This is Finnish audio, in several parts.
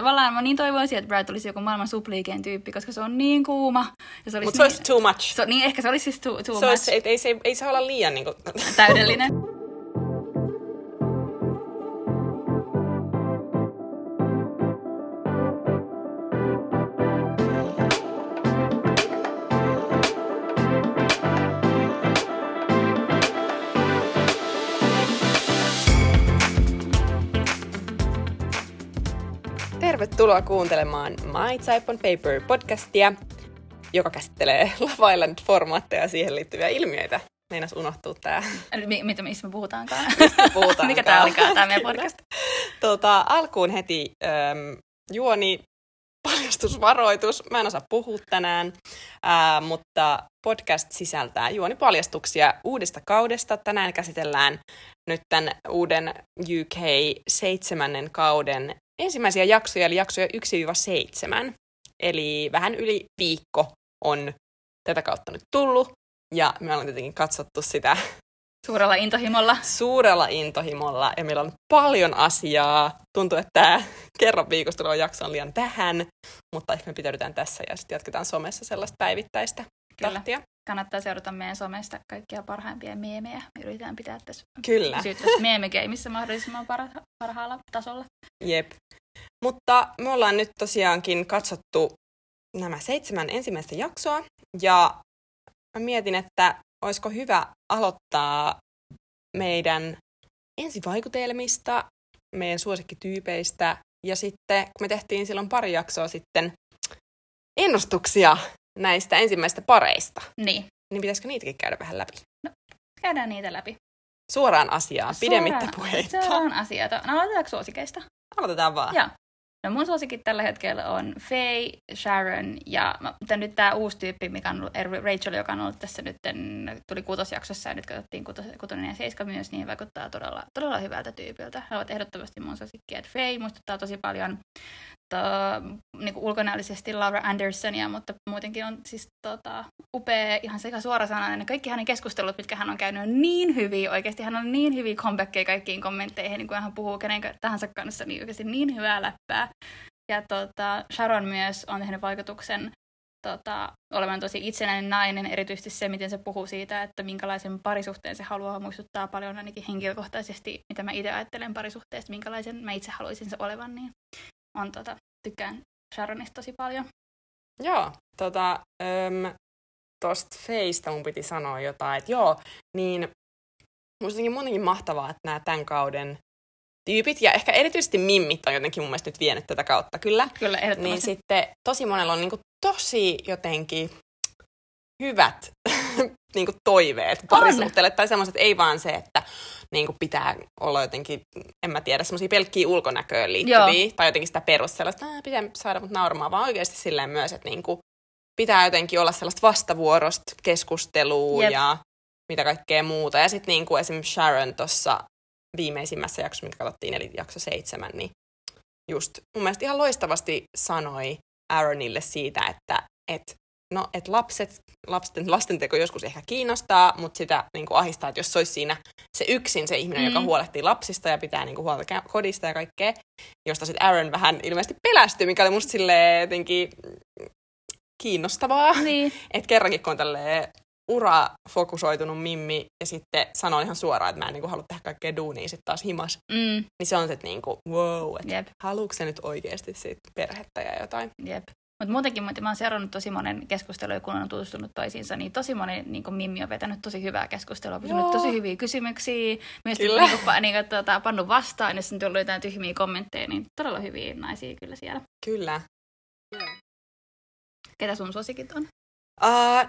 Tavallaan mä niin toivoisin, että Brad olisi joku maailman supliikeen tyyppi, koska se on niin kuuma. Mutta se olisi too much. Se, niin, ehkä se olisi siis too much. Olisi, ei saa olla liian niin kuin täydellinen. Tervetuloa kuuntelemaan My Type on Paper -podcastia, joka käsittelee Love Island-formaatteja ja siihen liittyviä ilmiöitä. Meinas unohtuu tää. Mistä me puhutaankaan? Mikä tää olikaan, tää meidän podcast? Alkuun heti juoni, paljastusvaroitus. Mä en osaa puhua tänään, mutta podcast sisältää juonipaljastuksia uudesta kaudesta. Tänään käsitellään nyt tämän uuden UK 7. kauden ensimmäisiä jaksoja, eli jaksoja 1-7, eli vähän yli viikko on tätä kautta nyt tullut, ja me ollaan tietenkin katsottu sitä suurella intohimolla, ja meillä on paljon asiaa. Tuntuu, että tämä kerran viikossa tuleva jakso on liian vähän, mutta ehkä me pitäydytään tässä, ja sitten jatketaan somessa sellaista päivittäistä tahtia. Kannattaa seurata meidän somesta kaikkia parhaimpia meemejä. Me yritetään pitää tässä meemekeimissä mahdollisimman parhaalla tasolla. Jep. Mutta me ollaan nyt tosiaankin katsottu nämä 7 ensimmäistä jaksoa. Ja mä mietin, että olisiko hyvä aloittaa meidän ensivaikutelmista, meidän suosikkityypeistä. Ja sitten, kun me tehtiin silloin pari jaksoa sitten ennustuksia näistä ensimmäistä pareista. Niin pitäisikö niitäkin käydä vähän läpi? No, käydään niitä läpi. Suoraan asiaan, pidemmittä puheita. Suoraan asiaan. No, aloitetaanko suosikeista? Aloitetaan vaan. Joo. No, mun suosikit tällä hetkellä on Faye, Sharon ja nyt tämä uusi tyyppi, mikä on Rachel, joka on ollut tässä nyt, tuli 6. jaksossa ja nyt katsottiin 6. ja 7. myös, niin vaikuttaa todella hyvältä tyypiltä. He ovat ehdottomasti mun suosikkia. Faye muistuttaa tosi paljon niin kuin ulkonäöllisesti Laura Andersonia, mutta muutenkin on siis upea, ihan sekä suorasanainen. Kaikki hänen keskustelut, mitkä hän on käynyt, on niin hyviä. Oikeasti hän on niin hyviä comebackkejä kaikkiin kommentteihin, niin kun hän puhuu kenen tahansa kanssa, niin oikeasti niin hyvää läppää. Ja Sharon myös on tehnyt vaikutuksen olevan tosi itsenäinen nainen, erityisesti se, miten se puhuu siitä, että minkälaisen parisuhteen se haluaa, muistuttaa paljon ainakin henkilökohtaisesti, mitä mä itse ajattelen parisuhteesta, minkälaisen mä itse haluaisin se olevan, niin on tykkään Sharonista tosi paljon. Joo, tosta Feistä mun piti sanoa jotain, että joo, niin musta muutenkin mahtavaa, että nämä tämän kauden tyypit, ja ehkä erityisesti mimmit on jotenkin mun mielestä nyt vienyt tätä kautta, kyllä ehdottomasti. Niin sitten tosi monella on niinku tosi jotenkin hyvät niinku toiveet parisuhteelle, tai semmoiset, ei vaan se, että niinku pitää olla jotenkin, en mä tiedä, semmoisia pelkkiä ulkonäköön liittyviä, tai jotenkin sitä perussellaista, pitää saada mut nauramaan, vaan oikeasti silleen myös, että niinku pitää jotenkin olla sellaista vastavuorosta keskustelua ja mitä kaikkea muuta. Ja sitten niinku esimerkiksi Sharon tuossa viimeisimmässä jaksossa, mitä katsottiin, eli jakso 7, niin just mun mielestä ihan loistavasti sanoi Aaronille siitä, että että lastenteko joskus ehkä kiinnostaa, mutta sitä niinku ahistaa, että jos se olisi siinä se yksin se ihminen, joka huolehtii lapsista ja pitää niinku huolta kodista ja kaikkea, josta sitten Aaron vähän ilmeisesti pelästyi, mikä oli musta silleen jotenkin kiinnostavaa. Niin. Että kerrankin, kun on tälleen urafokusoitunut mimmi ja sitten sanoi ihan suoraan, että mä en niinku halua tehdä kaikkea duunia sitten taas himas, niin se on se, että niinku, wow, että haluatko se nyt oikeasti siitä perhettä ja jotain? Jep. Mutta muutenkin, mä oon seurannut tosi monen keskustelua, kun on tutustunut toisiinsa, niin tosi moni niin mimmi on vetänyt tosi hyvää keskustelua, kysynyt tosi hyviä kysymyksiä, myös pannut vastaan, jos on tullut jotain tyhmiä kommentteja, niin todella hyviä naisia kyllä siellä. Kyllä. Ketä sun suosikit on?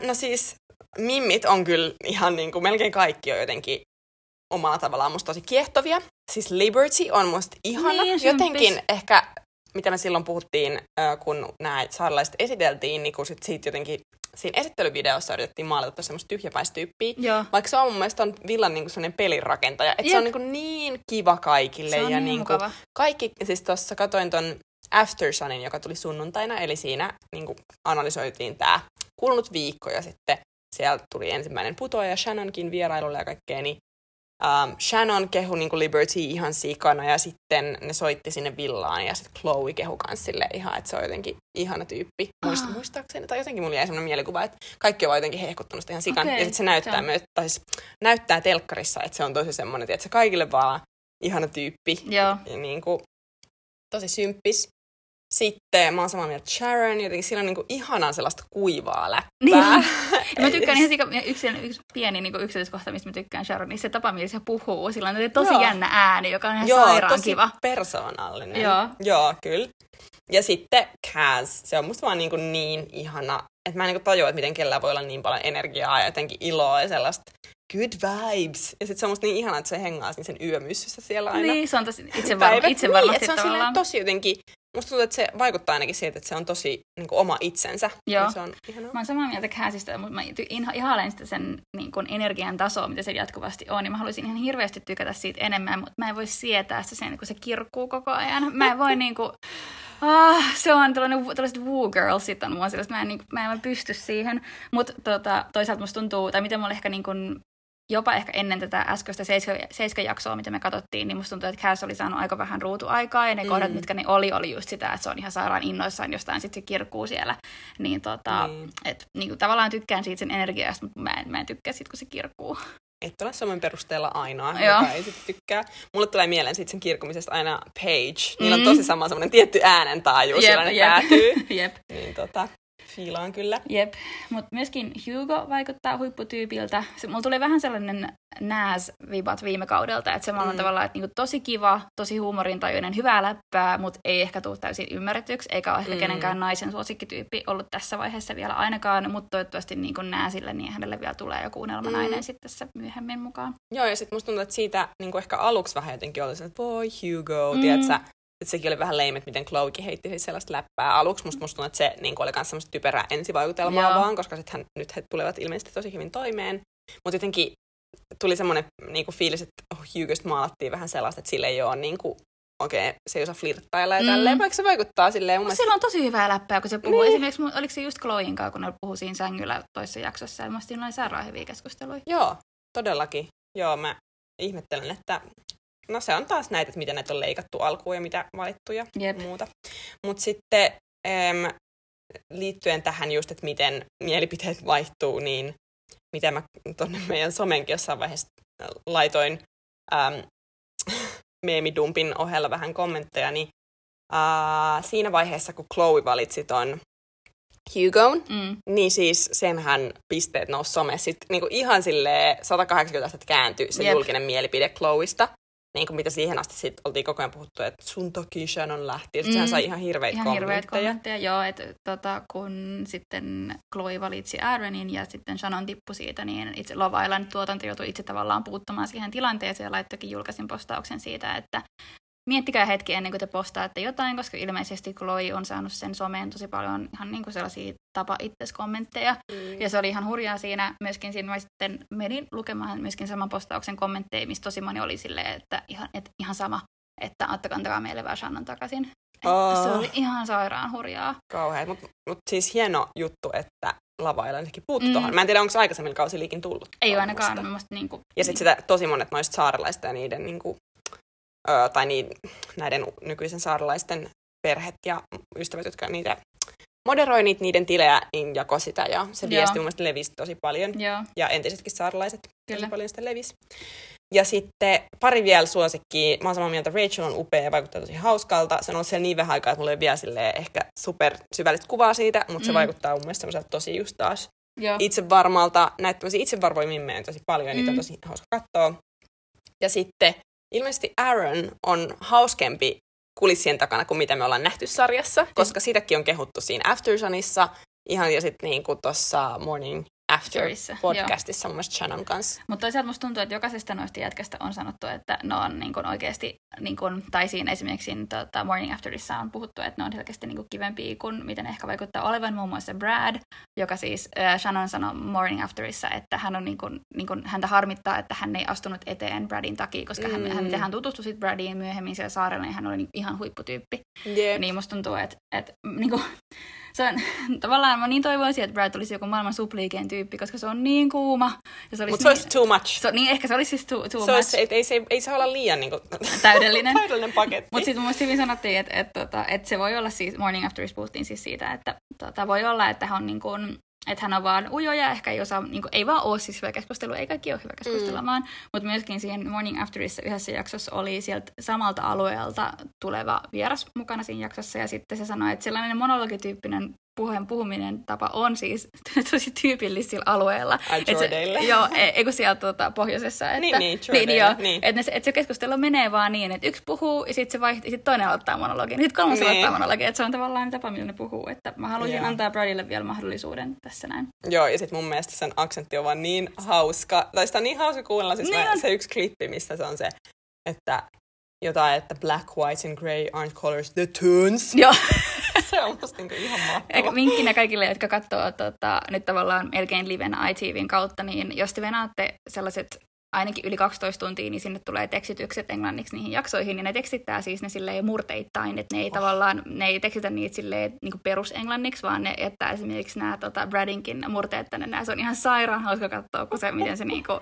No siis, mimmit on kyllä ihan niin kuin, melkein kaikki on jotenkin omalla tavallaan musta tosi kiehtovia. Siis Liberty on musta ihana. Niin, jotenkin ehkä, mitä me silloin puhuttiin, kun nämä saarelaiset esiteltiin, niin kun sit jotenkin siinä esittelyvideossa yritettiin maalata semmoista tyhjäpäistyyppiä. Vaikka se on mun mielestä on villan niin sellainen pelirakentaja. Että se on niin kiva kaikille. Se on ja niin mukava. Kaikki, siis tuossa katsoin ton Aftersunin, joka tuli sunnuntaina, eli siinä niin analysoitiin tämä kulunut viikko ja sitten siellä tuli ensimmäinen putoaja Shannonkin vierailulla ja kaikkea, niin Shannon kehui niinku Liberty ihan sikana ja sitten ne soitti sinne villaan ja sitten Chloe kehui kans sille ihan, että se on jotenkin ihana tyyppi. Muistaakseni, tai jotenkin mulla jäi semmoinen mielikuva, että kaikki on jotenkin hehkuttanut sitä ihan sikana. Okay. Ja sitten se näyttää, näyttää telkkarissa, että se on tosi semmoinen, että se kaikille vaan ihana tyyppi. Joo. Ja niinku, tosi symppis. Sitten mä oon samaa mieltä Sharon, jotenkin sillä on niinku ihanaa sellaista kuivaa läppää. Niin. Ja mä tykkään yksi pieni niinku yksityiskohta, mistä mä tykkään Sharon, niin se tapa, millä se puhuu. Sillä on tosi jännä ääni, joka on ihan sairaan kiva. Joo, tosi persoonallinen. Joo, kyllä. Ja sitten Kaz, se on musta vaan niinku niin ihana, että mä en niinku tajua, että miten kellään voi olla niin paljon energiaa ja jotenkin iloa ja sellaista. Good vibes. Ja sit se on musta niin ihanaa, että se hengaa sen yömyssyssä siellä aina. Niin, se on tosi itsevarmasti tavallaan. Niin, se on tosi jotenkin. Musta tuntuu, että se vaikuttaa ainakin siitä, että se on tosi niin kuin, oma itsensä. Joo. Se on ihanaa. Mä oon samaa mieltä Cassista, mutta mä ihailen sitä sen niin kuin, energian tasoa, mitä se jatkuvasti on. Ja mä haluaisin ihan hirveästi tykätä siitä enemmän, mutta mä en voi sietää sitä, niin kun se kirkkuu koko ajan. Mä en voi niinku... se on tällaiset woo girlsit on mua sillä, mä en pysty siihen. Mutta toisaalta musta tuntuu, tai miten mulla ehkä niin kuin, jopa ehkä ennen tätä äskeistä 7 jaksoa, mitä me katsottiin, niin musta tuntuu, että Cass oli saanut aika vähän ruutuaikaa, ja ne kohdat, mitkä ne oli just sitä, että se on ihan sairaan innoissaan jostain, sitten se kirkkuu siellä. Niin et, niin kuin, tavallaan tykkään siitä sen energiasta, mutta mä en tykkää siitä, kun se kirkkuu. Et ole somen perusteella ainoa, joka ei sitten tykkää. Mulle tulee mieleen sitten sen kirkumisesta aina Page. Niillä on tosi sama semmoinen tietty äänentaajuus, jolla ne päätyy. Jep. Niin fiilaan kyllä. Jep, mutta myöskin Hugo vaikuttaa huipputyypiltä. Mulla tulee vähän sellainen nääs-vibat viime kaudelta, että se on tavallaan että niinku tosi kiva, tosi huumorintajuinen, hyvää läppää, mutta ei ehkä tule täysin ymmärretyksi, eikä ole ehkä kenenkään naisen suosikkityyppi ollut tässä vaiheessa vielä ainakaan, mutta toivottavasti niinku nääsille, niin hänelle vielä tulee joku unelmanainen sitten tässä myöhemmin mukaan. Joo, ja sitten musta tuntuu, että siitä niinku ehkä aluksi vähän jotenkin oli se, että voi Hugo, tiedätkö? Että sekin oli vähän lame, miten Chloekin heitti sellaista läppää aluksi. Musta tuntuu, että se niin oli myös semmoista typerää ensivaikutelmaa vaan, koska nyt he tulevat ilmeisesti tosi hyvin toimeen. Mutta jotenkin tuli semmoinen niin fiilis, että Hugosta maalattiin vähän sellaista, että sille ei ole niin kuin, se ei osaa flirttailla ja tälleen, vaikka se vaikuttaa silleen. Mutta sillä on tosi hyvää läppää, kun se puhuu. Niin. Esimerkiksi oliko se just Chloen kanssa, kun ne puhui siinä sängyllä toisessa jaksossa, ja musta siinä oli sairaan hyviä keskusteluja. Joo, todellakin. Joo, mä ihmettelen, että... No se on taas näitä, että miten näitä on leikattu alkuun ja mitä valittu ja muuta. Mutta sitten liittyen tähän just, että miten mielipiteet vaihtuu, niin mitä mä tuonne meidän somenkin jossain vaiheessa laitoin meemidumpin ohella vähän kommentteja, niin siinä vaiheessa, kun Chloe valitsi ton Hugoon, niin siis senhän pisteet nousi somessa. Sitten niin ihan silleen 180 astetta kääntyi se julkinen mielipide Chloesta. Niin kuin mitä siihen asti sit oltiin koko ajan puhuttu, että sun toki Shannon lähti. Ja sitten sehän sai ihan hirveitä kommentteja. Ihan hirveitä kommentteja, joo. Että kun sitten Chloe valitsi Aaronin ja sitten Shannon tippui siitä, niin itse Love Island-tuotanto joutui itse tavallaan puuttumaan siihen tilanteeseen. Ja laittoikin julkaisin postauksen siitä, että miettikää hetki ennen kuin te postaatte jotain, koska ilmeisesti Chloe on saanut sen someen tosi paljon ihan niin kuin sellaisia tapa itses kommentteja. Ja se oli ihan hurjaa siinä. Myöskin siinä mä sitten menin lukemaan myöskin saman postauksen kommentteja, missä tosi moni oli silleen, että ihan sama, että antakaa meille vähän Shannon takaisin. Se oli ihan sairaan hurjaa. Kauhea, mutta siis hieno juttu, että Love Islandikin puuttui tuohon. Mä en tiedä, onko se aikaisemmilla kausilla liikin tullut. Ei ainakaan. Niinku, ja sitten sitä tosi monet noista saarelaista ja niiden... Niinku, tai niin, näiden nykyisen saarelaisten perhet ja ystävät, jotka niitä moderoi niiden tilejä, niin jakoi sitä. Ja se viesti mun mielestä levisi tosi paljon. Joo. Ja entisetkin saarelaiset tosi paljon sitä levisi. Ja sitten pari vielä suosikkiä. Mä oon samaa mieltä, Rachel on upea ja vaikuttaa tosi hauskalta. Se on ollut siellä niin vähän aikaa, että mulla ei vielä silleen ehkä super syvällistä kuvaa siitä, mutta se vaikuttaa mun mielestä semmoiselta tosi just taas itsevarmalta. Näitä tämmöisiä itsevarvoja mimmejä on tosi paljon ja niitä on tosi hauska katsoa. Ja sitten... Ilmeisesti Aaron on hauskempi kulissien takana kuin mitä me ollaan nähty sarjassa, koska sitäkin on kehuttu siinä Aftersunissa, ihan ja sitten niin kuin tuossa Morning After podcastissa mun mielestä Shannon kanssa. Mutta toisaalta musta tuntuu, että jokaisesta noista jätkästä on sanottu, että ne on niin kuin oikeasti, niin kuin, tai siinä esimerkiksi Morning Afterissa on puhuttu, että ne on selkeästi niin kuin kivempiä kuin miten ehkä vaikuttaa olevan, muun muassa Brad, joka siis Shannon sanoi Morning Afterissa, että hän on niin kuin, häntä harmittaa, että hän ei astunut eteen Bradin takia, koska hän tutustui sitten Bradiin myöhemmin siellä saarella, niin hän oli niin ihan huipputyyppi. Yep. Niin musta tuntuu, että niin kuin, se on, tavallaan mä niin toivoisin, että Brad olisi joku maailman supliikeen tyyppi, koska se on niin kuuma. Mutta se olisi too much. Niin, ehkä se olisi siis too much. Ei se olla liian niin kuin täydellinen paketti. Mutta sitten mun mielestä hyvin sanottiin, että se voi olla siis, Morning After puhuttiin siis siitä, että voi olla, että hän on niin kuin, että hän on vaan ujo ja ehkä ei osaa, niin kuin, ei vaan ole siis hyvä keskustelu, ei kaikki ole hyvä keskustella vaan, mutta myöskin siihen Morning Afterissa yhdessä jaksossa oli sieltä samalta alueelta tuleva vieras mukana siinä jaksossa ja sitten se sanoi, että sellainen monologityyppinen puhuminen tapa on siis tosi tyypillistä sillä alueella. Jordeille. Joo, kun siellä pohjoisessa. Että, niin. Että se keskustelu menee vaan niin, että yksi puhuu ja sitten toinen aloittaa monologin. Sitten kolmas aloittaa monologin. Että se on tavallaan tapa, millä ne puhuu. Että mä haluaisin antaa Bradille vielä mahdollisuuden tässä näin. Joo, ja sitten mun mielestä sen aksentti on vaan niin hauska. Tai sitä on niin hauska kuunnella. Siis niin se yksi klippi, missä se on se, että jotain, että black, white and grey aren't colors, the tunes. Joo. Se on musta niin ihan mahtavaa. Vinkkinä kaikille, jotka katsoo nyt tavallaan melkein livenä ITVn kautta, niin jos te venaatte sellaiset ainakin yli 12 tuntia, niin sinne tulee tekstitykset englanniksi niihin jaksoihin, niin ne tekstittää siis ne silleen murteittain, että ne ei tavallaan, ne ei tekstitä niitä silleen niin perusenglanniksi, vaan ne jättää esimerkiksi nämä Bradinkin murteet tänne, nää se on ihan sairaan hauska katsoa, kun se, miten se niinku,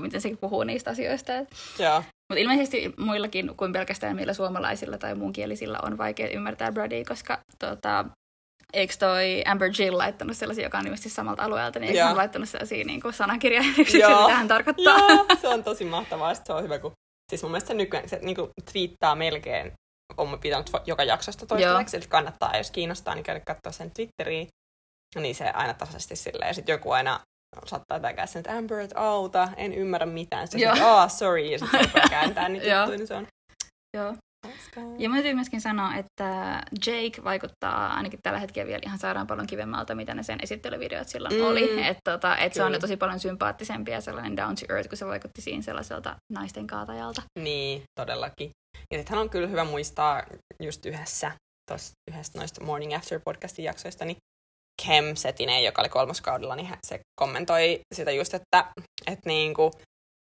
miten sekin puhuu niistä asioista. Yeah. Mutta ilmeisesti muillakin kuin pelkästään meillä suomalaisilla tai muunkielisillä on vaikea ymmärtää Bradia, koska eikö toi Amber Jill laittanut sellaisia, joka on ilmeisesti samalta alueelta, niin eikö hän laittanut sellaisia niin sanakirjaiseksi, mitä hän tarkoittaa? Joo, se on tosi mahtavaa. Se on hyvä, kun siis mun mielestä nykyään se niin twiittaa melkein, on pitänyt joka jaksosta toistaiseksi, eli kannattaa, jos kiinnostaa, niin käydä katsoa sen Twitteriin, niin se aina tasaisesti silleen, ja sitten joku aina saattaa tääkään sen, että Amber, et auta, en ymmärrä mitään, sitten sorry, ja sitten se voi kääntää niitä juttuja, niin se on. Joo. Ja mä täytyy myöskin sanoa, että Jake vaikuttaa ainakin tällä hetkellä vielä ihan sairaan paljon kivemmältä, mitä ne sen esittelyvideot silloin oli. Että se on tosi paljon sympaattisempi ja sellainen down to earth, kun se vaikutti siinä sellaiselta naisten kaatajalta. Niin, todellakin. Ja sittenhän on kyllä hyvä muistaa just yhdessä noista Morning After podcastin jaksoista, niin Kem Cetinay, joka oli 3. kaudella, niin se kommentoi sitä just, että niinku,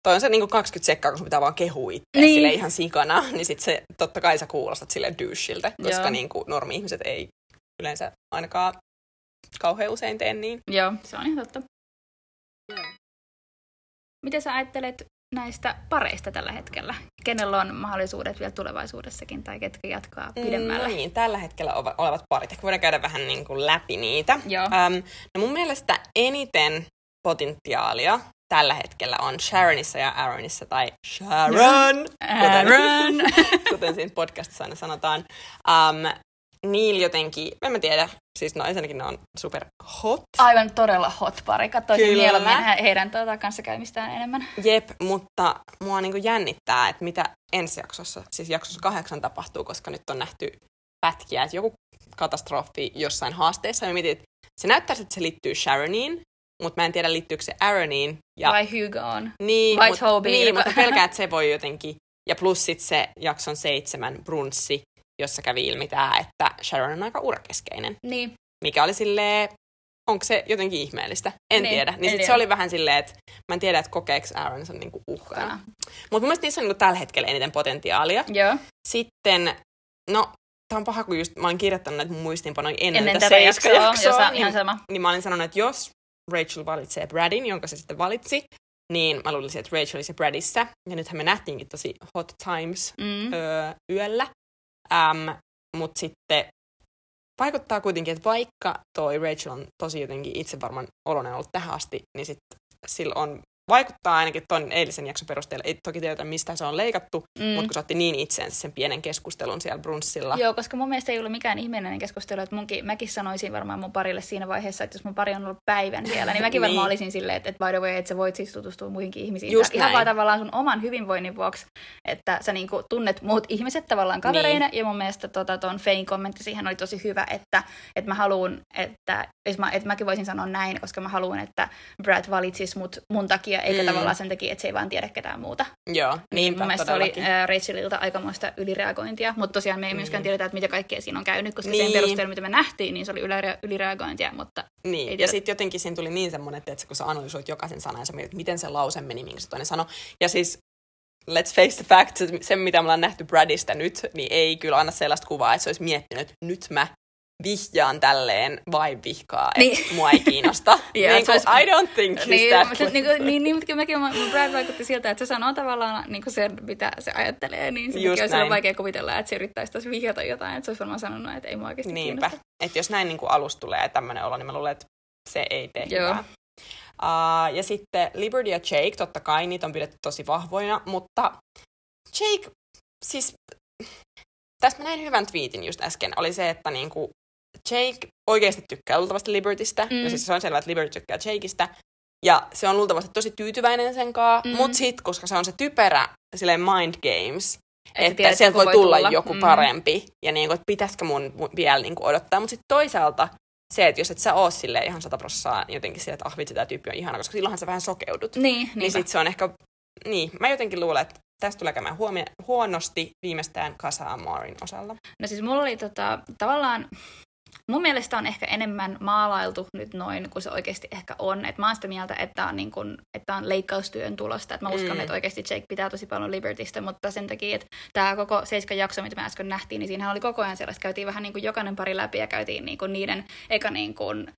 toi on se niinku 20 sekkaa, kun sun pitää vaan kehua itseä silleen ihan sikana, niin sit se, totta kai sä kuulostat silleen douchilta, koska niinku normi-ihmiset ei yleensä ainakaan kauhean usein tee niin. Joo, se on ihan totta. Miten sä ajattelet näistä pareista tällä hetkellä? Kenellä on mahdollisuudet vielä tulevaisuudessakin tai ketkä jatkaa pidemmälle? No niin, tällä hetkellä olevat parit. Ehkä voidaan käydä vähän niin kuin läpi niitä. No mun mielestä eniten potentiaalia tällä hetkellä on Sharonissa ja Aaronissa, tai Sharon, kuten siinä podcastissa aina sanotaan. Niillä jotenkin, en tiedä, siis no ensinnäkin ne on super hot. Aivan todella hot pari, katsoisin mieluummin heidän kanssakäymistään enemmän. Jep, mutta mua niinku jännittää, että mitä ensi jaksossa, siis jaksossa 8 tapahtuu, koska nyt on nähty pätkiä, että joku katastrofi jossain haasteessa, ja mietin, että se näyttää, että se liittyy Sharoniin, mutta mä en tiedä, liittyykö se Aaroniin. Vai Hugoon. Niin, vai Toby. Niin, mutta pelkää, että se voi jotenkin. Ja plus sitten se jakson 7 brunssi, jossa kävi ilmi tämä, että Sharon on aika urakeskeinen. Niin. Mikä oli silleen, onko se jotenkin ihmeellistä? En tiedä. Niin sitten se oli vähän silleen, että mä en tiedä, että kokeeko Aaron se on niinku uhkana. Mutta mun mielestä niissä on niinku tällä hetkellä eniten potentiaalia. Joo. Sitten, no, tämä on paha, kun just mä olin kirjoittanut näitä mun muistiinpanoja ennen tätä jaksoa. Ihan sama. Niin mä olin sanonut, että jos Rachel valitsee Bradin, jonka se sitten valitsi, niin mä luulisin, että Rachel olisi Bradissa. Ja nythän me nähtiinkin tosi hot times yöllä. Mutta sitten vaikuttaa kuitenkin, että vaikka toi Rachel on tosi jotenkin itsevarman oloinen ollut tähän asti, niin sitten sillä on, vaikuttaa ainakin ton eilisen jakson perusteella, ei toki tiedä, mistä se on leikattu, mutta kun se otti niin itseensä sen pienen keskustelun siellä brunssilla. Joo, koska mun mielestä ei ollut mikään ihmeellinen keskustelu, että mäkin sanoisin varmaan mun parille siinä vaiheessa, että jos mun pari on ollut päivän siellä, niin mäkin varmaan olisin silleen, että by the way, että sä voit siis tutustua muihinkin ihmisiin. Ihan vaan tavallaan sun oman hyvinvoinnin vuoksi, että sä niinku tunnet muut ihmiset tavallaan kavereina, ja mun mielestä ton Fayen kommentti siihen oli tosi hyvä, että mä haluun, että mäkin voisin sanoa näin, koska mä haluun, että Brad valitsisi mun takia, eikä tavallaan sen takia, että se ei vaan tiedä ketään muuta. Joo, niinpä. Mun mielestä oli Rachelilta aikamoista ylireagointia, mutta tosiaan me ei myöskään tiedetä, että mitä kaikkea siinä on käynyt, koska sen perusteella, mitä me nähtiin, niin se oli ylireagointia, mutta ja sitten jotenkin siinä tuli niin semmoinen, että kun sä analysoit jokaisen sanan, ja sä mietit, miten se lause meni, minkä se toinen sanoi. Ja siis, let's face the fact, sen mitä me ollaan nähty Bradista nyt, niin ei kyllä anna sellaista kuvaa, että se olisi miettinyt, että nyt mä vihjaan tälleen vain vihkaa, että niin. Mua ei kiinnosta. Yeah, niin kuin, I don't think he's that. Mutta Brad vaikutti siltä, että se sanoo tavallaan niin kuin sen, mitä se ajattelee, niin se on vaikea kuvitella, että se yrittäisi taas vihjata jotain, että se olisi varmaan sanonut, että ei mua oikeasti kiinnosta. Niinpä. Että jos näin niin kuin alusta tulee tämmöinen olo, niin mä luulen, että se ei tee hyvää. Ja sitten Liberty ja Jake, totta kai niitä on pidetty tosi vahvoina, mutta Jake, siis tässä mä näin hyvän twiitin just äsken, oli se, että niinku Jake oikeasti tykkää luultavasti Libertystä, ja siis se on selvää, että Liberty tykkää Jakeista, ja se on luultavasti tosi tyytyväinen senkaan, mutta sit, koska se on se typerä silleen mind games, että sieltä voi tulla joku parempi, ja niinku, että pitäisikö mun vielä niinku odottaa, mutta sit toisaalta se, että jos et sä oo silleen ihan 100% jotenkin silleen, että vitsi, tää tyyppi on ihana, koska silloinhan sä vähän sokeudut. Niin sit se on ehkä, niin, mä jotenkin luulen, että tästä tulee käymään huonosti viimeistään Casa Amorin osalla. No siis mulla oli tavallaan, mun mielestä on ehkä enemmän maalailtu nyt noin, kuin se oikeasti ehkä on. Et mä oon sitä mieltä, että on, niin kun, että on leikkaustyön tulosta. Et mä uskon, että oikeasti Jake pitää tosi paljon Libertystä, mutta sen takia, että tää koko 7 jakso, mitä me äsken nähtiin, niin siinähän oli koko ajan sellaista. Käytiin vähän niin kuin jokainen pari läpi ja käytiin niin kuin niiden eka niin kuin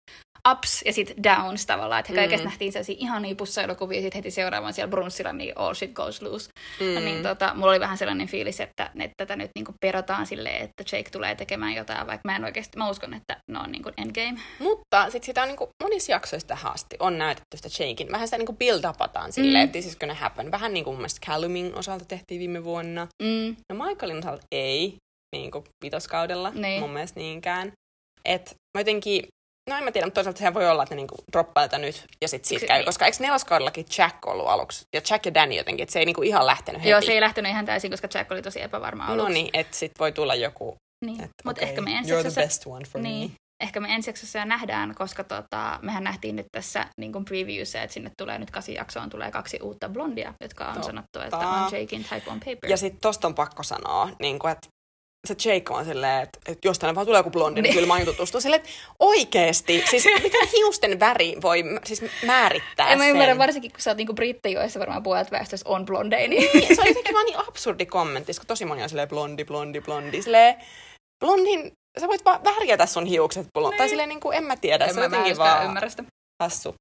ups ja sit downs tavallaan. Että kaikesta nähtiin sellaisia ihania pussailukuvia ja sit heti seuraavan siellä brunssilla, niin all shit goes loose. Niin mulla oli vähän sellainen fiilis, että tätä nyt niin kuin perataan silleen, että Jake tulee tekemään jotain, vaikka mä en oikeasti, mä uskon, että ne on niin kuin endgame. Mutta sit sitä on niin kuin monissa jaksoissa tähän asti on näytetty sitä Jakein. Vähän sitä niin kuin build-upataan silleen, että this is gonna happen. Vähän niin kuin mun mielestä Callumin osalta tehtiin viime vuonna. No Michaelin osalta ei, niin kuin pitoskaudella, mun mielestä niinkään. Et mä jotenkin, no en mä tiedä, mutta toisaalta sehän voi olla, että ne niinku droppaa tätä nyt ja sit siitä käy, koska eikö 4 kaudellakin Jack ollut aluksi? Ja Jack ja Danny jotenkin, että se ei niinku ihan lähtenyt heti. Joo, se ei lähtenyt ihan täysin, koska Jack oli tosi epävarma aluksi. No niin, että sit voi tulla joku, niin. Että okei, you're the best one for niin. Me. Ehkä me ensi jaksossa nähdään, koska mehän nähtiin nyt tässä niin kuin previewissa, että sinne tulee nyt 8 jaksoon tulee 2 uutta blondia, jotka on sanottu, että on Jakein Type on Paper. Ja sit tosta on pakko sanoa, niin kuin, että se Jake on silleen, että jos tänne vaan tulee joku blondi, niin kyllä mä oon tutustua silleen, että oikeesti, siis miten hiusten väri voi siis määrittää sen. En mä ymmärrä, varsinkin kun sä oot niinku Brittijoissa varmaan puolet väestössä on blondeja. Niin, se on jotenkin vaan niin absurdi kommentti, kun tosi moni on silleen blondi, silleen blondin, sä voit vaan värjätä sun hiukset blondi, tai silleen niinku en mä tiedä, en se on jotenkin vaan hassu.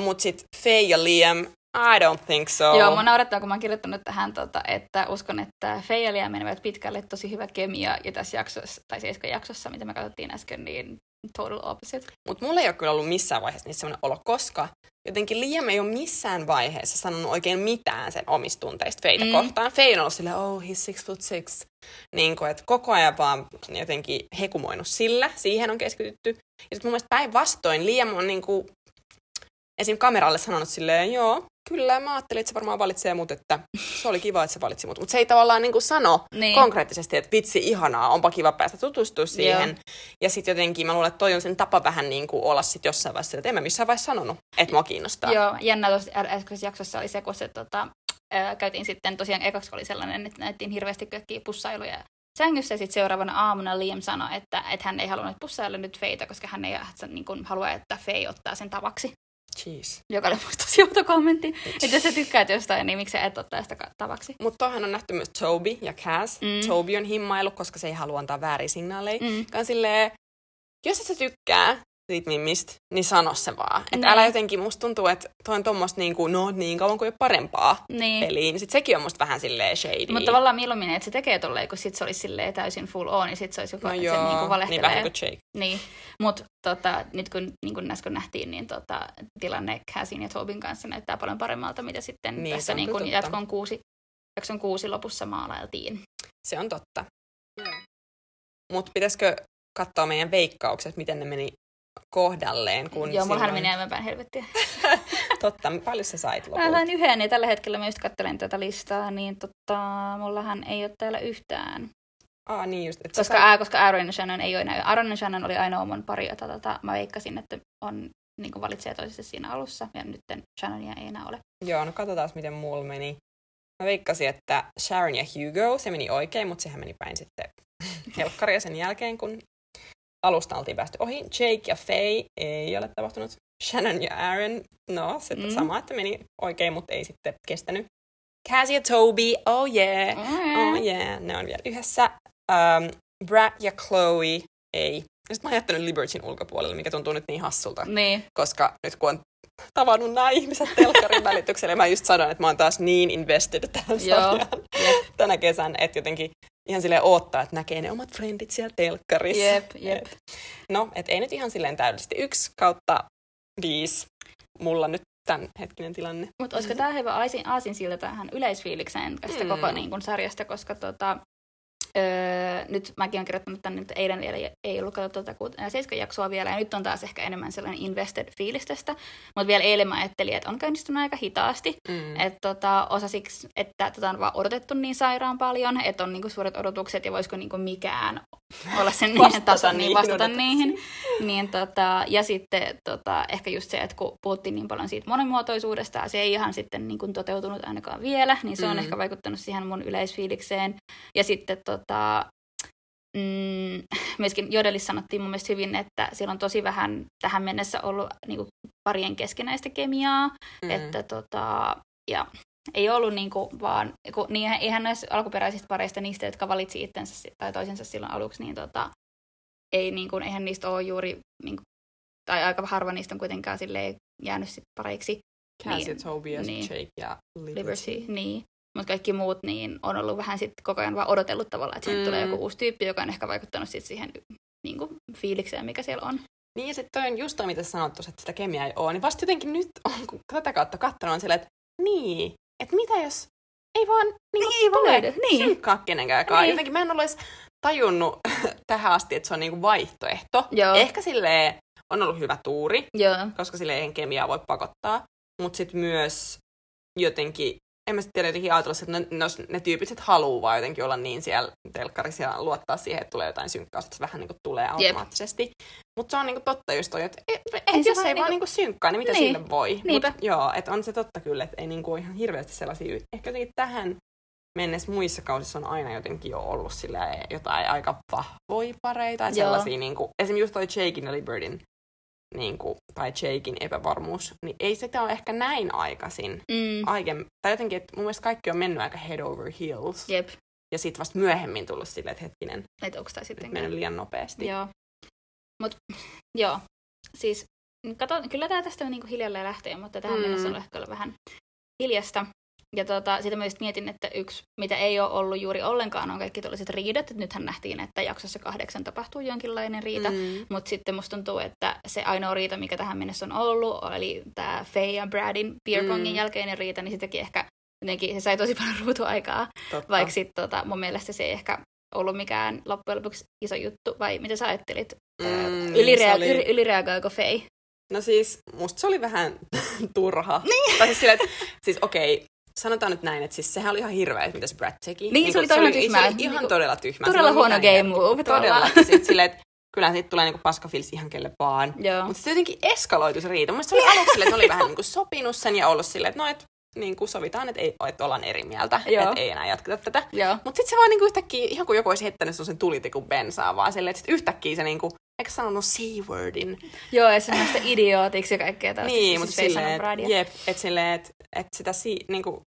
Mut sit Faye ja Liam, I don't think so. Joo, mun naurattaa, kun mä oon kirjoittanut tähän, että uskon, että Faye ja Liam menevät pitkälle, tosi hyvä kemia, ja tässä jaksossa, tai 7 jaksossa, mitä me katsottiin äsken, niin total opposite. Mutta mulla ei ole kyllä ollut missään vaiheessa niissä sellainen olo, koska jotenkin Liam ei ole missään vaiheessa sanonut oikein mitään sen omista tunteista Fayetä kohtaan. Faye on ollut silleen, oh, he's 6'6". Niin kuin, että koko ajan vaan jotenkin hekumoinut sillä, siihen on keskitytty. Ja sit mun mielestä päinvastoin Liam on niin kuin esim. Kameralle sanonut silleen, joo, kyllä, mä ajattelin, että se varmaan valitsee mut, että se oli kiva, että se valitsi mut. Mutta se ei tavallaan niin kuin sano konkreettisesti, että vitsi, ihanaa, onpa kiva päästä tutustua siihen. Joo. Ja sit jotenkin mä luulen, että toi on sen tapa vähän niin kuin olla sit jossain vaiheessa, että en mä missään vaiheessa sanonut, että mua kiinnostaa. Joo, jännä tuossa äskeisessä jaksossa oli se, kun se käytiin sitten tosiaan ekaksi, oli sellainen, että näyttiin hirveästi kaikkia pussailuja sängyssä, ja sitten seuraavana aamuna Liam sanoi, että hän ei halunnut pussailla nyt Faytä, koska hän ei niin kuin halua, että Faye ottaa sen tavaksi. Jeez. Joka oli musta tosi outo kommentti. Että jos sä tykkäät jostain, niin miksi sä et ottaa sitä tavaksi? Mutta toihan on nähty myös Toby ja Kaz. Toby on himmailu, koska se ei halua antaa vääriä signaaleja. Kaan silleen, jos et sä tykkää siitä Mimmistä, niin sano se vaan. Että älä jotenkin, musta tuntuu, että toi on tommoista niin kuin, no niin kauan kuin ei ole parempaa peliä. Niin sit sekin on musta vähän silleen shady. Mutta tavallaan mieluummin, että se tekee tolleen, kun sit se olisi silleen täysin full on, niin sit se olisi joku, että se niinku valehtelee. Niin vähän kuin Jake. Niin. Mut nyt kun niin äsken nähtiin, niin tilanne Casin ja Tobin kanssa näyttää paljon paremmalta, mitä sitten niin, tässä niin kuin jakson 6 lopussa maalailtiin. Se on totta. Mut pitäisikö katsoa meidän veikkaukset, miten ne meni kohdalleen, kun joo, mullahan silloin menee aivan päin helvettiä. Totta, paljon sä sait lopulta? Mä sain 1, ja tällä hetkellä mä just katselen tätä listaa, niin mullahan ei ole täällä yhtään. Niin just. Koska Aaron ja Shannon ei ole enää. Aaron ja Shannon oli ainoa mun pari, jota mä veikkasin, että on niin kuin valitsee toisessa siinä alussa, ja nyt Shannonia ei enää ole. Joo, no katsotaan miten mulla meni. Mä veikkasin, että Sharon ja Hugo, se meni oikein, mutta sehän meni päin sitten helkkaria sen jälkeen, kun alusta oltiin päästy ohi. Jake ja Faye ei ole tapahtunut. Shannon ja Aaron, no se sama, että meni oikein, mutta ei sitten kestänyt. Cassie ja Toby, oh yeah, ne on vielä yhdessä. Brad ja Chloe, ei. Sitten mä oon jättänyt Libertyn ulkopuolelle, mikä tuntuu nyt niin hassulta. Niin. Koska nyt kun on tavannut nämä ihmiset telkkarin välityksellä, mä just sanon, että mä oon taas niin invested tähän sarjaan tänä kesän, että jotenkin ihan silleen oottaa, että näkee ne omat friendit siellä telkkarissa. Jep. No, et ei nyt ihan silleen täydellisesti. 1/5 mulla nyt tämän hetkinen tilanne. Mutta olisiko tää hyvä aasinsilta tähän yleisfiilikseen tästä koko niin kun, sarjasta, koska nyt mäkin olen kirjoittanut tänne, että eilen vielä ei ollut katsottu 7 jaksoa vielä, ja nyt on taas ehkä enemmän sellainen invested fiilis tästä, mutta vielä eilen mä ajattelin, että on käynnistynyt aika hitaasti, että osa siksi, että on vaan odotettu niin sairaan paljon, että on niinku suuret odotukset, ja voisiko niinku mikään olla sen vastata niihin. Niin, ja sitten ehkä just se, että kun puhuttiin niin paljon siitä monimuotoisuudesta, ja se ei ihan sitten niin kuin toteutunut ainakaan vielä, niin se on ehkä vaikuttanut siihen mun yleisfiilikseen, ja sitten myöskin Jodelissa sanottiin mun mielestä hyvin, että siellä on tosi vähän tähän mennessä ollut niinku parien keskinäistä kemiaa, että ja ei ollut niinku vaan, niin eihän näissä alkuperäisistä pareista niistä, jotka valitsi itsensä tai toisensa silloin aluksi, niin ei niinku, eihän niistä ole juuri, niinku, tai aika harva niistä on kuitenkaan silleen jäänyt sit pareiksi. Cassie, Toby, Jake ja Liberty. Niin. Mutta kaikki muut niin on ollut vähän sitten koko ajan vaan odotellut tavallaan, että siitä tulee joku uusi tyyppi, joka on ehkä vaikuttanut sit siihen niin kuin, fiilikseen, mikä siellä on. Niin ja sitten toi on just toi, mitä sanot tuossa, että sitä kemiaa ei ole, niin vasta jotenkin nyt on, kun tätä kautta katsonut, on silleen, että niin, että mitä jos ei vaan niin synkkaa kenenkään. Niin. Jotenkin mä en ole edes tajunnut tähän asti, että se on niinku vaihtoehto. Joo. Ehkä silleen on ollut hyvä tuuri, koska silleen kemiaa voi pakottaa, mutta sitten myös jotenkin en mä sitten tiedä jotenkin ajatella, että ne tyypit haluaa vaan jotenkin olla niin siellä telkkarissa ja luottaa siihen, että tulee jotain synkkaa, että se vähän niin kuin tulee automaattisesti. Mutta se on niin kuin totta just toi, että et jos ei vaan niin kuin synkkaa, niin mitä sille voi? Niinpä. Mut, joo, että on se totta kyllä, että ei niin kuin ihan hirveästi sellaisia. Ehkä jotenkin tähän mennessä muissa kausissa on aina jotenkin jo ollut sillä jotain aika vahvoja pareita. Tai sellaisia niin kuin, esimerkiksi just toi Jaken ja Libertyn. Niin kuin, tai Jaken epävarmuus, niin ei sitä ole ehkä näin aikaisin. Tai jotenkin, että mun mielestä kaikki on mennyt aika head over heels. Jep. Ja sit vasta myöhemmin tullut silleen, että hetkinen, et onko tämä sittenkään mennyt liian nopeasti. Joo. Mut, joo. Siis, kato, kyllä tää tästä niinku hiljalleen lähtee, mutta tähän mennessä on ehkä vähän hiljasta. Ja sitä mä just mietin, että yksi, mitä ei ole ollut juuri ollenkaan, on kaikki tuollaiset riidat. Nythän nähtiin, että jaksossa 8 tapahtuu jonkinlainen riita. Mutta sitten musta tuntuu, että se ainoa riita, mikä tähän mennessä on ollut, oli tämä Faye ja Bradin beerpongin jälkeinen riita, niin sitäkin ehkä jotenkin se sai tosi paljon ruutuaikaa. Vaikka sitten mun mielestä se ei ehkä ollut mikään loppujen lopuksi iso juttu. Vai mitä sä ajattelit? Ylireagoiko Faye? No siis musta se oli vähän turha. Tai siis okei. Sanotaan nyt näin, että siis sehän oli ihan hirveä, että mitä se Brad teki. Niin, se oli todella tyhmää. Ihan todella tyhmää. Todella huono game move. Todella. Silleen, että kyllähän siitä tulee niinku paskafils ihan kelle vaan. Mutta se jotenkin eskaloitu se riita. Mun se oli aluksi silleen, että oli vähän niinku sopinut sen ja ollut silleen, että no, että niinku sovitaan, että et ollaan eri mieltä. Että ei enää jatketa tätä. Mutta sitten se vaan niinku yhtäkkiä, ihan kuin joku olisi heittänyt sen tulitikun bensaa, vaan silleen, että yhtäkkiä se niinku, eikö sanonut C-wordin? Joo, ja se on sitä idiootiksi ja kaikkea tällaista. Niin, mutta silleen, että sitä niinku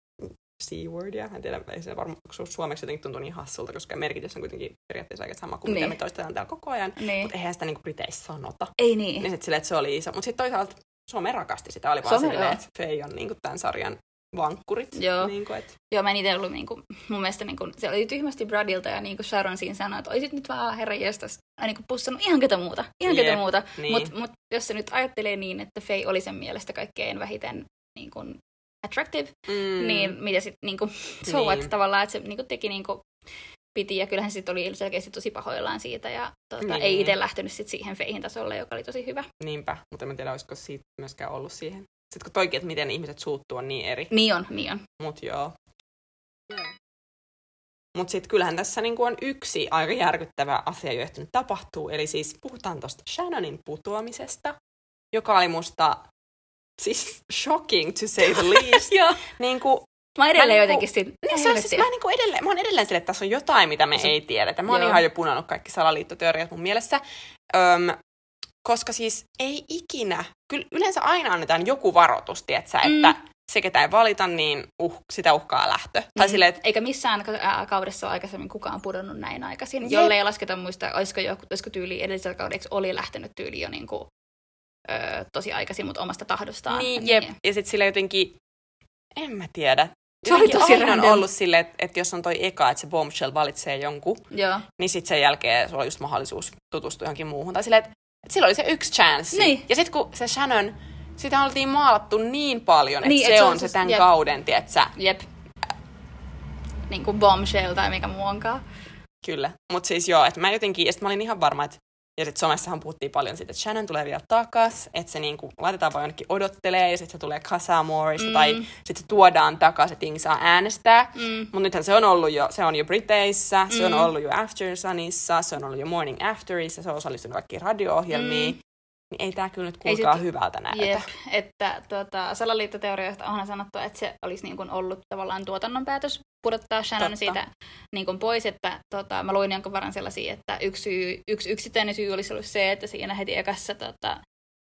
C-wordia, en tiedä, ei se varmaan suomeksi jotenkin tuntuu niin hassulta, koska merkitys on kuitenkin periaatteessa aika sama kuin mitä me toistetaan täällä koko ajan, mutta eihän sitä niinku briteissä sanota. Ei niin. Niin sit silleen, että se oli iso. Mutta sitten toisaalta Suomen rakasti sitä, oli vaan silleen, että Faye on niinku tämän sarjan vankkurit. Joo. Niinku, et. Joo, mä en ite ollut niinku, mun mielestä niinku, se oli tyhmästi Bradilta ja niinku Sharon siinä sanoi, että oisit nyt vaan herranjestas niinku pussannut ihan ketä muuta, Niin. Mut jos se nyt ajattelee niin, että Faye oli sen mielestä kaikkein vähiten niinku attractive, niin mitä sitten niinku, so what tavallaan, että se niinku teki niinku piti, ja kyllähän se sitten oli selkeästi tosi pahoillaan siitä, ja ei itse lähtenyt sit siihen Feihin tasolle, joka oli tosi hyvä. Niinpä, mutta en tiedä, olisiko siitä myöskään ollut siihen. Sitten kun toikin, että miten ihmiset suuttuu, on niin eri. Niin on. Mut joo. Mut sit kyllähän tässä niinku on yksi aika järkyttävä asia, jo ehtinyt tapahtuu, eli siis puhutaan tosta Shannonin putoamisesta, joka oli musta siis shocking to say the least. Niinku, mä edelleen jotenkin siitä. Mä oon edelleen sille, että tässä on jotain, mitä me ei tiedetä. Mä oon ihan jo punannut kaikki salaliittoteoriat mun mielessä. Koska siis ei ikinä, kyllä yleensä aina annetaan joku varoitus, tietsä, että se, ketä ei valita, niin sitä uhkaa lähtö. Tai silleen, että... Eikä missään kaudessa ole aikaisemmin kukaan pudonnut näin aikaisin, jollei lasketa muista, olisiko tyyli edellisellä kaudeksi oli lähtenyt tyyli jo niin kuin, tosi aikaisin, mutta omasta tahdostaan. Niin, jep. Ja sitten sille jotenkin, en mä tiedä. Se oli tosi random. On ollut silleen, että jos on toi eka, että se bombshell valitsee jonkun, joo, niin sitten sen jälkeen sulla on just mahdollisuus tutustua johonkin muuhun. Tai silleen, että sillä oli se yksi chanssi. Niin. Ja sitten kun se Shannon... Sitä oltiin maalattu niin paljon, että niin, se on se tämän kauden, tietsä. Jep. Niin kuin bombshell tai mikä muu onkaan. Kyllä. Mutta siis joo, että mä jotenkin, ja sit mä olin ihan varma, että, ja sit somessahan puhuttiin paljon siitä, että Shannon tulee vielä takas, että se niinku laitetaan vaan jonnekin odottelee, ja sit se tulee Casa Amorista, tai sit se tuodaan takas, että saa äänestää. Mutta nythän se on ollut jo, se on jo Briteissä, se on ollut jo Aftersunissa, se on ollut jo Morning Afterissa, se on osallistunut kaikkiin radio-ohjelmiin. Niin ei tää kyllä nyt kuulkaa hyvältä näytä. Jep, että salaliittoteorioista onhan sanottu, että se olisi niin kuin ollut tavallaan tuotannon päätös pudottaa Shannon siitä niin kuin pois. Että, mä luin jonkun verran sellaisia, että yksi yksittäinen syy olisi ollut se, että siinä heti ekassa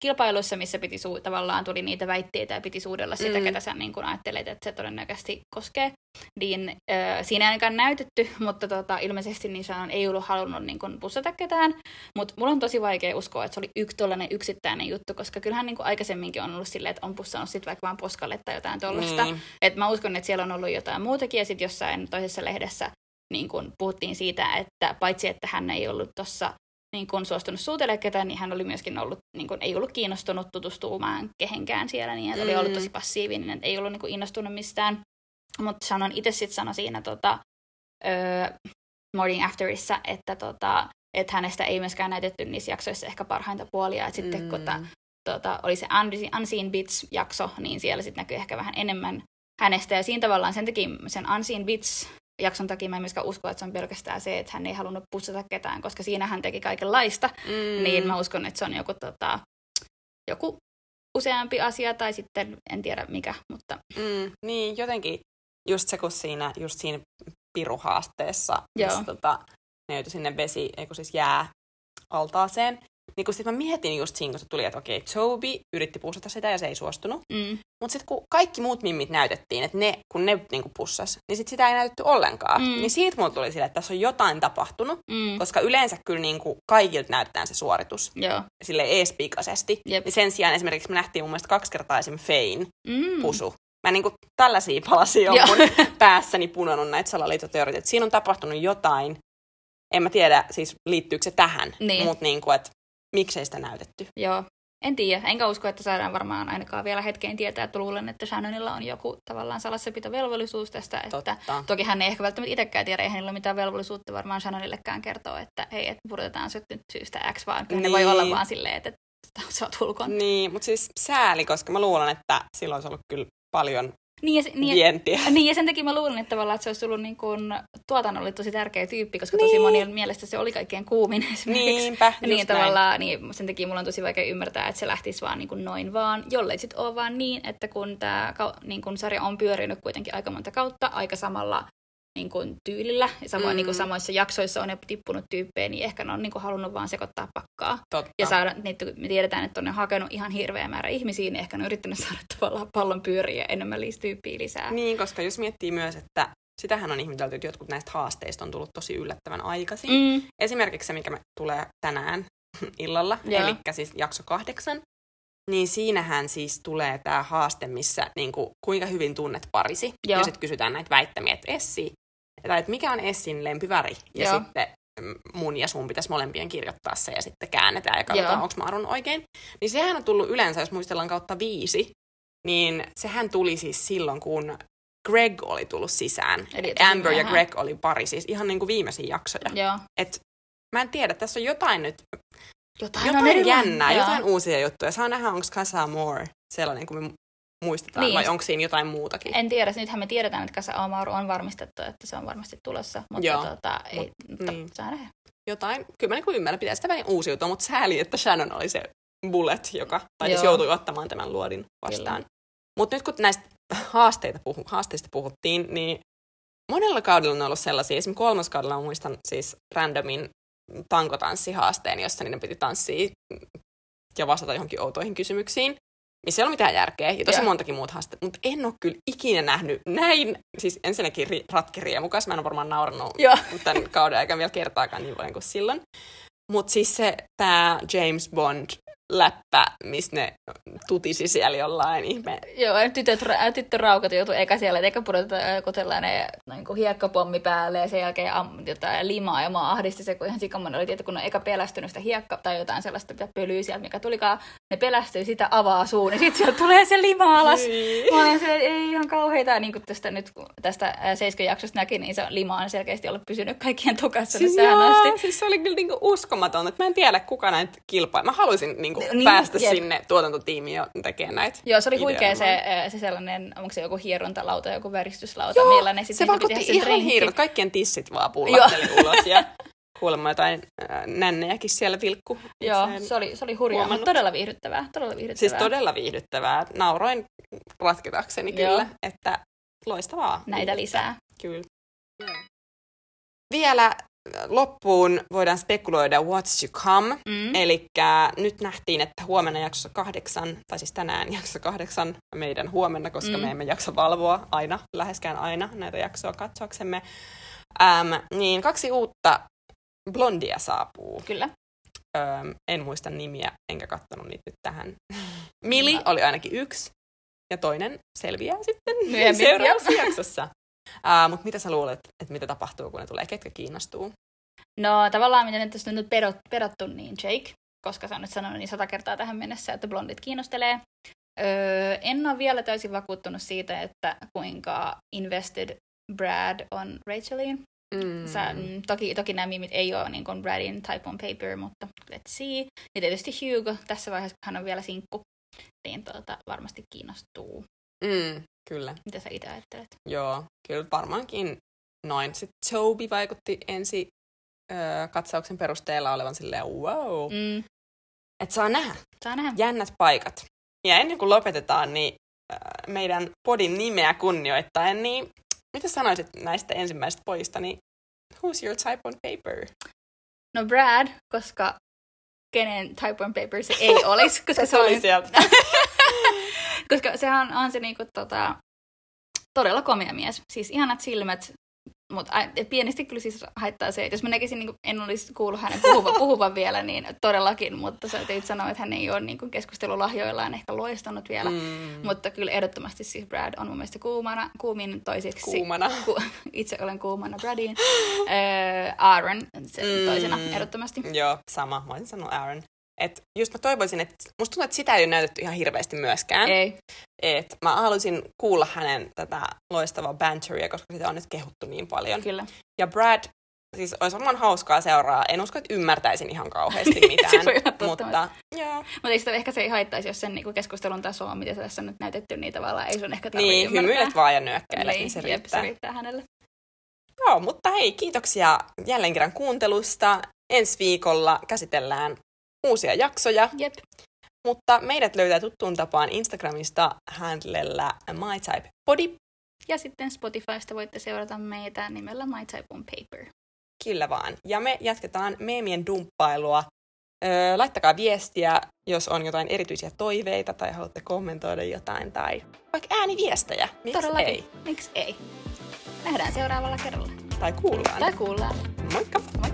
kilpailussa, missä piti tavallaan tuli niitä väitteitä ja piti suudella sitä, ketä sä niin kuin ajattelet, että se todennäköisesti koskee. Niin, siinä ei ainakaan näytetty, mutta ilmeisesti niin Shannon ei ollut halunnut niin kuin pussata ketään. Mutta mulla on tosi vaikea uskoa, että se oli tollainen yksittäinen juttu, koska kyllähän niin kuin aikaisemminkin on ollut silleen, että on pussannut sit vaikka vaan poskalle tai jotain tollaista. Että mä uskon, että siellä on ollut jotain muutakin ja sitten jossain toisessa lehdessä niin kuin puhuttiin siitä, että paitsi että hän ei ollut tuossa niin kun suostunut suutelemaan ketään, niin hän oli myöskin ollut, niin kun ei ollut kiinnostunut tutustumaan kehenkään siellä, niin oli ollut tosi passiivinen, että ei ollut niin kun innostunut mistään. Mutta Shannon itse sitten sanoi siinä Morning Afterissa, että et hänestä ei myöskään näytetty niissä jaksoissa ehkä parhainta puolia, että sitten kun oli se Unseen Bits-jakso, niin siellä sitten näkyi ehkä vähän enemmän hänestä, ja siinä tavallaan sen takia sen Unseen Bits jakson takia mä en myöskään usko, että se on pelkästään se, että hän ei halunnut pussata ketään, koska siinä hän teki kaikenlaista. Niin mä uskon, että se on joku useampi asia tai sitten en tiedä mikä, mutta... niin, jotenkin just se, kun siinä piruhaasteessa, missä ne joutui sinne jää altaaseen, niin kun sit mä mietin just siinä, kun se tuli, että okei, Toby yritti pussata sitä ja se ei suostunut. Mutta sitten kun kaikki muut mimmit näytettiin, että kun ne niinku pussas, niin sit sitä ei näytetty ollenkaan. Niin siitä mulla tuli sille, että tässä on jotain tapahtunut, koska yleensä kyllä niinku kaikilta näytetään se suoritus. Silleen eespikaisesti. Yep. Sen sijaan esimerkiksi me nähtiin mun mielestä 2 kertaa esimerkiksi Fayn pusu. Mä niinku tällaisia palasia on mun päässäni punonut näitä salaliittoteorioita, että siinä on tapahtunut jotain. En mä tiedä, siis liittyykö se tähän, mutta niinku, että miksei sitä näytetty? Joo, en tiedä. Enkä usko, että saadaan varmaan ainakaan vielä hetkeen tietää, että luulen, että Shannonilla on joku tavallaan salassapitovelvollisuus tästä. Että toki hän ei ehkä välttämättä itsekään tiedä, eihän hänellä ole mitään velvollisuutta varmaan Shannonillekään kertoa, että hei, että pudotetaan se nyt syystä X, vaan niin. Ne voi olla vaan silleen, että sä oot ulkon. Niin, mutta siis sääli, koska mä luulen, että silloin olisi ollut kyllä paljon vientiä. Niin, ja sen takia mä luulen, että tavallaan että se olisi ollut niin kuin, tuotannolle tosi tärkeä tyyppi, koska tosi monien mielestä se oli kaikkein kuumin esimerkiksi. Niinpä, niin, tavallaan, niin, sen takia mulla on tosi vaikea ymmärtää, että se lähtisi vaan niin kuin noin vaan, jollei sit ole vaan niin, että kun tämä niin kun sarja on pyörinyt kuitenkin aika monta kautta, aika samalla niin kuin tyylillä, ja samoin niin kuin samoissa jaksoissa on tippunut tyyppejä, niin ehkä ne on niin kuin halunnut vaan sekoittaa pakkaa. Totta. Ja saada, me tiedetään, että on hakenut ihan hirveä määrä ihmisiä, niin ehkä ne on yrittänyt saada tavallaan pallon pyöriä enemmän tyyppiä lisää. Niin, koska jos miettii myös, että sitähän on ihmetelty, että jotkut näistä haasteista on tullut tosi yllättävän aikaisin. Esimerkiksi se, mikä tulee tänään illalla, eli siis jakso 8, niin siinähän siis tulee tämä haaste, missä niin kuin, kuinka hyvin tunnet parisi, ja sitten kysytään näitä väittämiä, että että mikä on Essin lempiväri, ja sitten mun ja sun pitäisi molempien kirjoittaa se, ja sitten käännetään ja katsotaan, onko mä arvon oikein. Niin sehän on tullut yleensä, jos muistellaan kautta 5, niin sehän tuli siis silloin, kun Greg oli tullut sisään. Eli Amber ja Greg oli pari, siis ihan niin kuin viimeisiä jaksoja. Et mä en tiedä, tässä on jotain nyt, jotain jännää, jotain uusia juttuja. Saa nähdä, onko Casa Amor sellainen kuin me muistetaan, niin, vai onko siinä jotain muutakin? En tiedä, nythän me tiedetään, että Casa Amor on varmistettu, että se on varmasti tulossa, mutta ei, niin, saa nähdä. Jotain, kyllä mä niin ymmärrän, pitää sitä vähän uusiutua, mutta sääli, että Shannon oli se bullet, joka joutui ottamaan tämän luodin vastaan. Mutta nyt kun näistä haasteista puhuttiin, niin monella kaudella on ollut sellaisia, esimerkiksi 3. kaudella muistan siis randomin tankotanssihaasteen, jossa niiden piti tanssia ja vastata johonkin outoihin kysymyksiin. missä ei ole mitään järkeä ja tosi montakin muut haastat. Mutta en ole kyllä ikinä nähnyt näin, siis ensinnäkin ratkiriemukas, mä en ole varmaan naurannut tämän kauden aikana vielä kertaakaan niin paljon kuin silloin. Mutta siis se tämä James Bond läppä, missä ne tutisi siellä jollain ihme. Joo, tyttöraukat joutui eikä siellä, eikä pudota joku tällainen niin hiekkapommi päälle ja sen jälkeen jotain limaa ja mua ahdisti se, kun ihan sikamoinen oli, että kun on eikä pelästynyt sitä hiekkaa tai jotain sellaista pölyä sieltä, mikä tulikaan, ne pelästyy, sitä avaa suun ja sitten sieltä tulee se lima alas. Mä olin siellä, ei ihan kauheita, niin kuin tästä nyt tästä 7 jaksosta näki, niin se lima on selkeästi ollut pysynyt kaikkien tokassa siis tähän asti. Siis se oli kyllä niin uskomaton, että mä en tiedä kuka näitä kilpaa. Mä halusin niin päästä sinne tuotantotiimiin ja tekemään näitä. Joo, se oli huikea se sellainen, onko se joku hierontalauta, joku väristyslauta, millä ne sitten piti tehdä sen treenin. Kaikkien tissit vaan pullatteli ulos ja kuulemma jotain nännejäkin siellä vilkku. Joo, se oli hurjaa, mutta todella viihdyttävää. Siis todella viihdyttävää. Nauroin ratketakseni kyllä, että loistavaa. Näitä lisää. Kyllä. Vielä loppuun voidaan spekuloida what's to come. Elikkä nyt nähtiin, että huomenna jaksossa 8, tai siis tänään jaksossa 8 meidän huomenna, koska me emme jaksa valvoa aina, läheskään aina näitä jaksoa katsoaksemme. Niin 2 uutta blondia saapuu. Kyllä. En muista nimiä, enkä katsonut niitä nyt tähän. Millie oli ainakin 1, ja toinen selviää sitten seuraavassa jaksossa. Mutta mitä sä luulet, että mitä tapahtuu, kun ne tulee? Ketkä kiinnostuu? No tavallaan, mitä nyt on nyt perottu, niin Jake, koska sä on nyt sanonut niin 100 kertaa tähän mennessä, että blondit kiinnostelee. En ole vielä täysin vakuuttunut siitä, että kuinka invested Brad on Racheliin. Toki nämä mimit ei ole niin kuin Bradin Type on Paper, mutta let's see. Ja tietysti Hugo, tässä vaiheessa kun hän on vielä sinkku, niin varmasti kiinnostuu. Kyllä. Mitä sä itse ajattelet? Joo, kyllä varmaankin noin. Sitten Toby vaikutti ensi katsauksen perusteella olevan silleen wow. Että saa nähdä. Jännät paikat. Ja ennen kuin lopetetaan, niin meidän podin nimeä kunnioittaen, niin mitä sanoisit näistä ensimmäisistä pojista, niin who's your type on paper? No Brad, koska kenen type on paper se ei olisi, koska se oli sieltä. Koska sehän on se niinku, todella komea mies. Siis ihanat silmät, mutta pienesti kyllä siis haittaa se, että jos mä näkisin, niin en olisi kuullut hänen puhuvan vielä, niin todellakin, mutta sä teit sanoa, että hän ei ole niin keskustelulahjoillaan ehkä loistanut vielä. Mutta kyllä ehdottomasti siis Brad on mun mielestä kuumin toiseksi. Itse olen kuumana Bradiin. Aaron toisena ehdottomasti. Joo, sama. Mä olisin sanonut Aaron. Et just mä toivoisin, että musta tuntuu, että sitä ei ole näytetty ihan hirveästi myöskään. Ei. Et mä haluaisin kuulla hänen tätä loistavaa banteria, koska sitä on nyt kehuttu niin paljon. Kyllä. Ja Brad, siis olisi varmaan hauskaa seuraa. En usko, että ymmärtäisin ihan kauheasti mitään. Mutta ei sitä ehkä se ei haittaisi, jos sen niinku keskustelun tasoa, mitä tässä on nyt näytetty, niin tavallaan ei sun ehkä tarvitse ymmärtää. Niin, hymyilet vaan ja nyökkäilet, niin se riittää. Se riittää hänelle. Joo, mutta hei, kiitoksia jälleen kerran kuuntelusta. Ensi viikolla käsitellään uusia jaksoja, mutta meidät löytää tuttuun tapaan Instagramista handlella My Type Body. Ja sitten Spotifysta voitte seurata meitä nimellä My Type on Paper. Kyllä vaan. Ja me jatketaan meemien dumppailua. Laittakaa viestiä, jos on jotain erityisiä toiveita tai haluatte kommentoida jotain tai vaikka ääniviestejä. Miksi ei? Nähdään seuraavalla kerralla. Tai kuullaan. Moikka!